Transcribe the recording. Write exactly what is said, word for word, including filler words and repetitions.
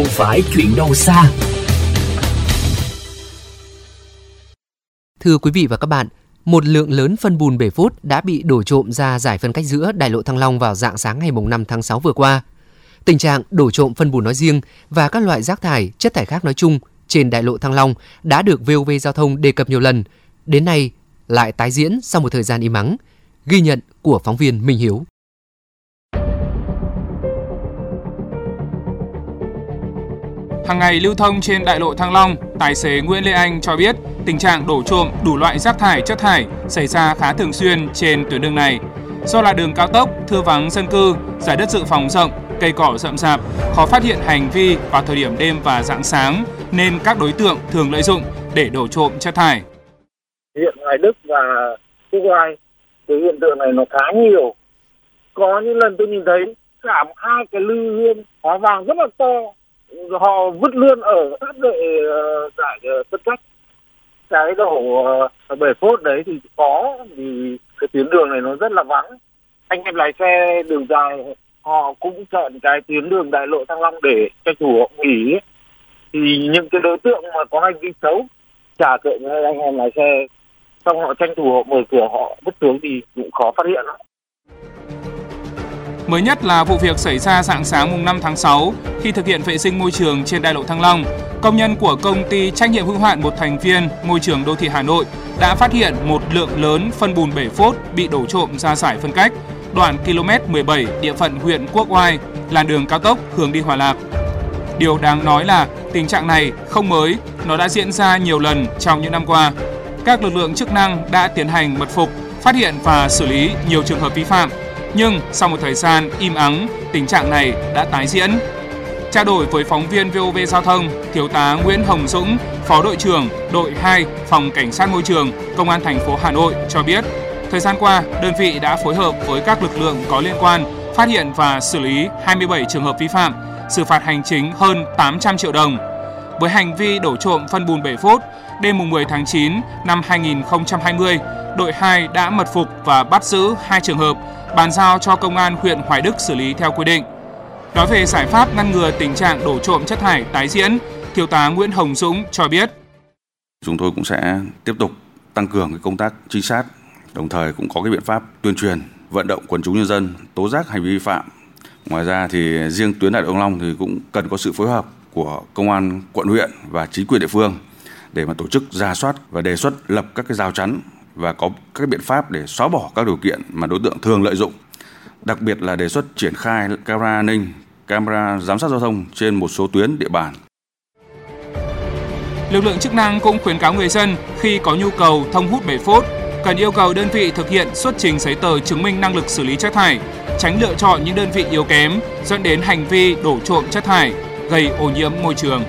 không phải chuyện đâu xa. Thưa quý vị và các bạn, một lượng lớn phân bùn bể phốt đã bị đổ trộm ra giải phân cách giữa Đại lộ Thăng Long vào rạng sáng ngày năm tháng sáu vừa qua. Tình trạng đổ trộm phân bùn nói riêng và các loại rác thải, chất thải khác nói chung trên Đại lộ Thăng Long đã được vê o vê Giao thông đề cập nhiều lần. Đến nay lại tái diễn sau một thời gian im ắng. Ghi nhận của phóng viên Minh Hiếu. Hàng ngày lưu thông trên Đại lộ Thăng Long, tài xế Nguyễn Lê Anh cho biết tình trạng đổ trộm đủ loại rác thải, chất thải xảy ra khá thường xuyên trên tuyến đường này. Do là đường cao tốc, thưa vắng dân cư, giải đất dự phòng rộng, cây cỏ rậm rạp, khó phát hiện hành vi vào thời điểm đêm và rạng sáng, nên các đối tượng thường lợi dụng để đổ trộm chất thải. Hiện Hoài Đức và Quốc Oai, cái hiện tượng này nó khá nhiều. Có những lần tôi nhìn thấy cả hai cái lư hương hóa vàng rất là to, họ vứt luôn ở các đội giải phân cách. Cái đổ bể phốt đấy thì có, vì cái tuyến đường này nó rất là vắng. Anh em lái xe đường dài họ cũng chọn cái tuyến đường Đại lộ Thăng Long để cho chủ họ nghỉ. Thì những cái đối tượng mà có hành vi xấu trả cựa ngay anh em lái xe, xong họ tranh thủ họ mở cửa họ vứt xuống thì cũng khó phát hiện. Mới nhất là vụ việc xảy ra rạng sáng mùng năm tháng sáu khi thực hiện vệ sinh môi trường trên Đại lộ Thăng Long. Công nhân của công ty trách nhiệm hữu hạn một thành viên môi trường đô thị Hà Nội đã phát hiện một lượng lớn phân bùn bể phốt bị đổ trộm ra giải phân cách đoạn ki lô mét mười bảy địa phận huyện Quốc Oai, làn đường cao tốc hướng đi Hòa Lạc. Điều đáng nói là tình trạng này không mới, nó đã diễn ra nhiều lần trong những năm qua. Các lực lượng chức năng đã tiến hành mật phục, phát hiện và xử lý nhiều trường hợp vi phạm. Nhưng sau một thời gian im ắng, tình trạng này đã tái diễn. Trao đổi với phóng viên vê o vê Giao thông, Thiếu tá Nguyễn Hồng Dũng, Phó đội trưởng đội hai Phòng Cảnh sát Môi trường, Công an thành phố Hà Nội cho biết, thời gian qua, đơn vị đã phối hợp với các lực lượng có liên quan, phát hiện và xử lý hai mươi bảy trường hợp vi phạm, xử phạt hành chính hơn tám trăm triệu đồng. Với hành vi đổ trộm phân bùn bể phốt, đêm mùng mười tháng chín năm hai nghìn không trăm hai mươi, đội hai đã mật phục và bắt giữ hai trường hợp, bàn giao cho Công an huyện Hoài Đức xử lý theo quy định. Nói về giải pháp ngăn ngừa tình trạng đổ trộm chất thải tái diễn, Thiếu tá Nguyễn Hồng Dũng cho biết. Chúng tôi cũng sẽ tiếp tục tăng cường công tác trinh sát, đồng thời cũng có cái biện pháp tuyên truyền, vận động quần chúng nhân dân tố giác hành vi vi phạm. Ngoài ra thì riêng tuyến Đại lộ Thăng Long thì cũng cần có sự phối hợp của Công an quận huyện và chính quyền địa phương để mà tổ chức rà soát và đề xuất lập các cái rào chắn và có các biện pháp để xóa bỏ các điều kiện mà đối tượng thường lợi dụng. Đặc biệt là đề xuất triển khai camera an ninh, camera giám sát giao thông trên một số tuyến địa bàn. Lực lượng chức năng cũng khuyến cáo người dân khi có nhu cầu thông hút bể phốt, cần yêu cầu đơn vị thực hiện xuất trình giấy tờ chứng minh năng lực xử lý chất thải, tránh lựa chọn những đơn vị yếu kém dẫn đến hành vi đổ trộm chất thải, gây ô nhiễm môi trường.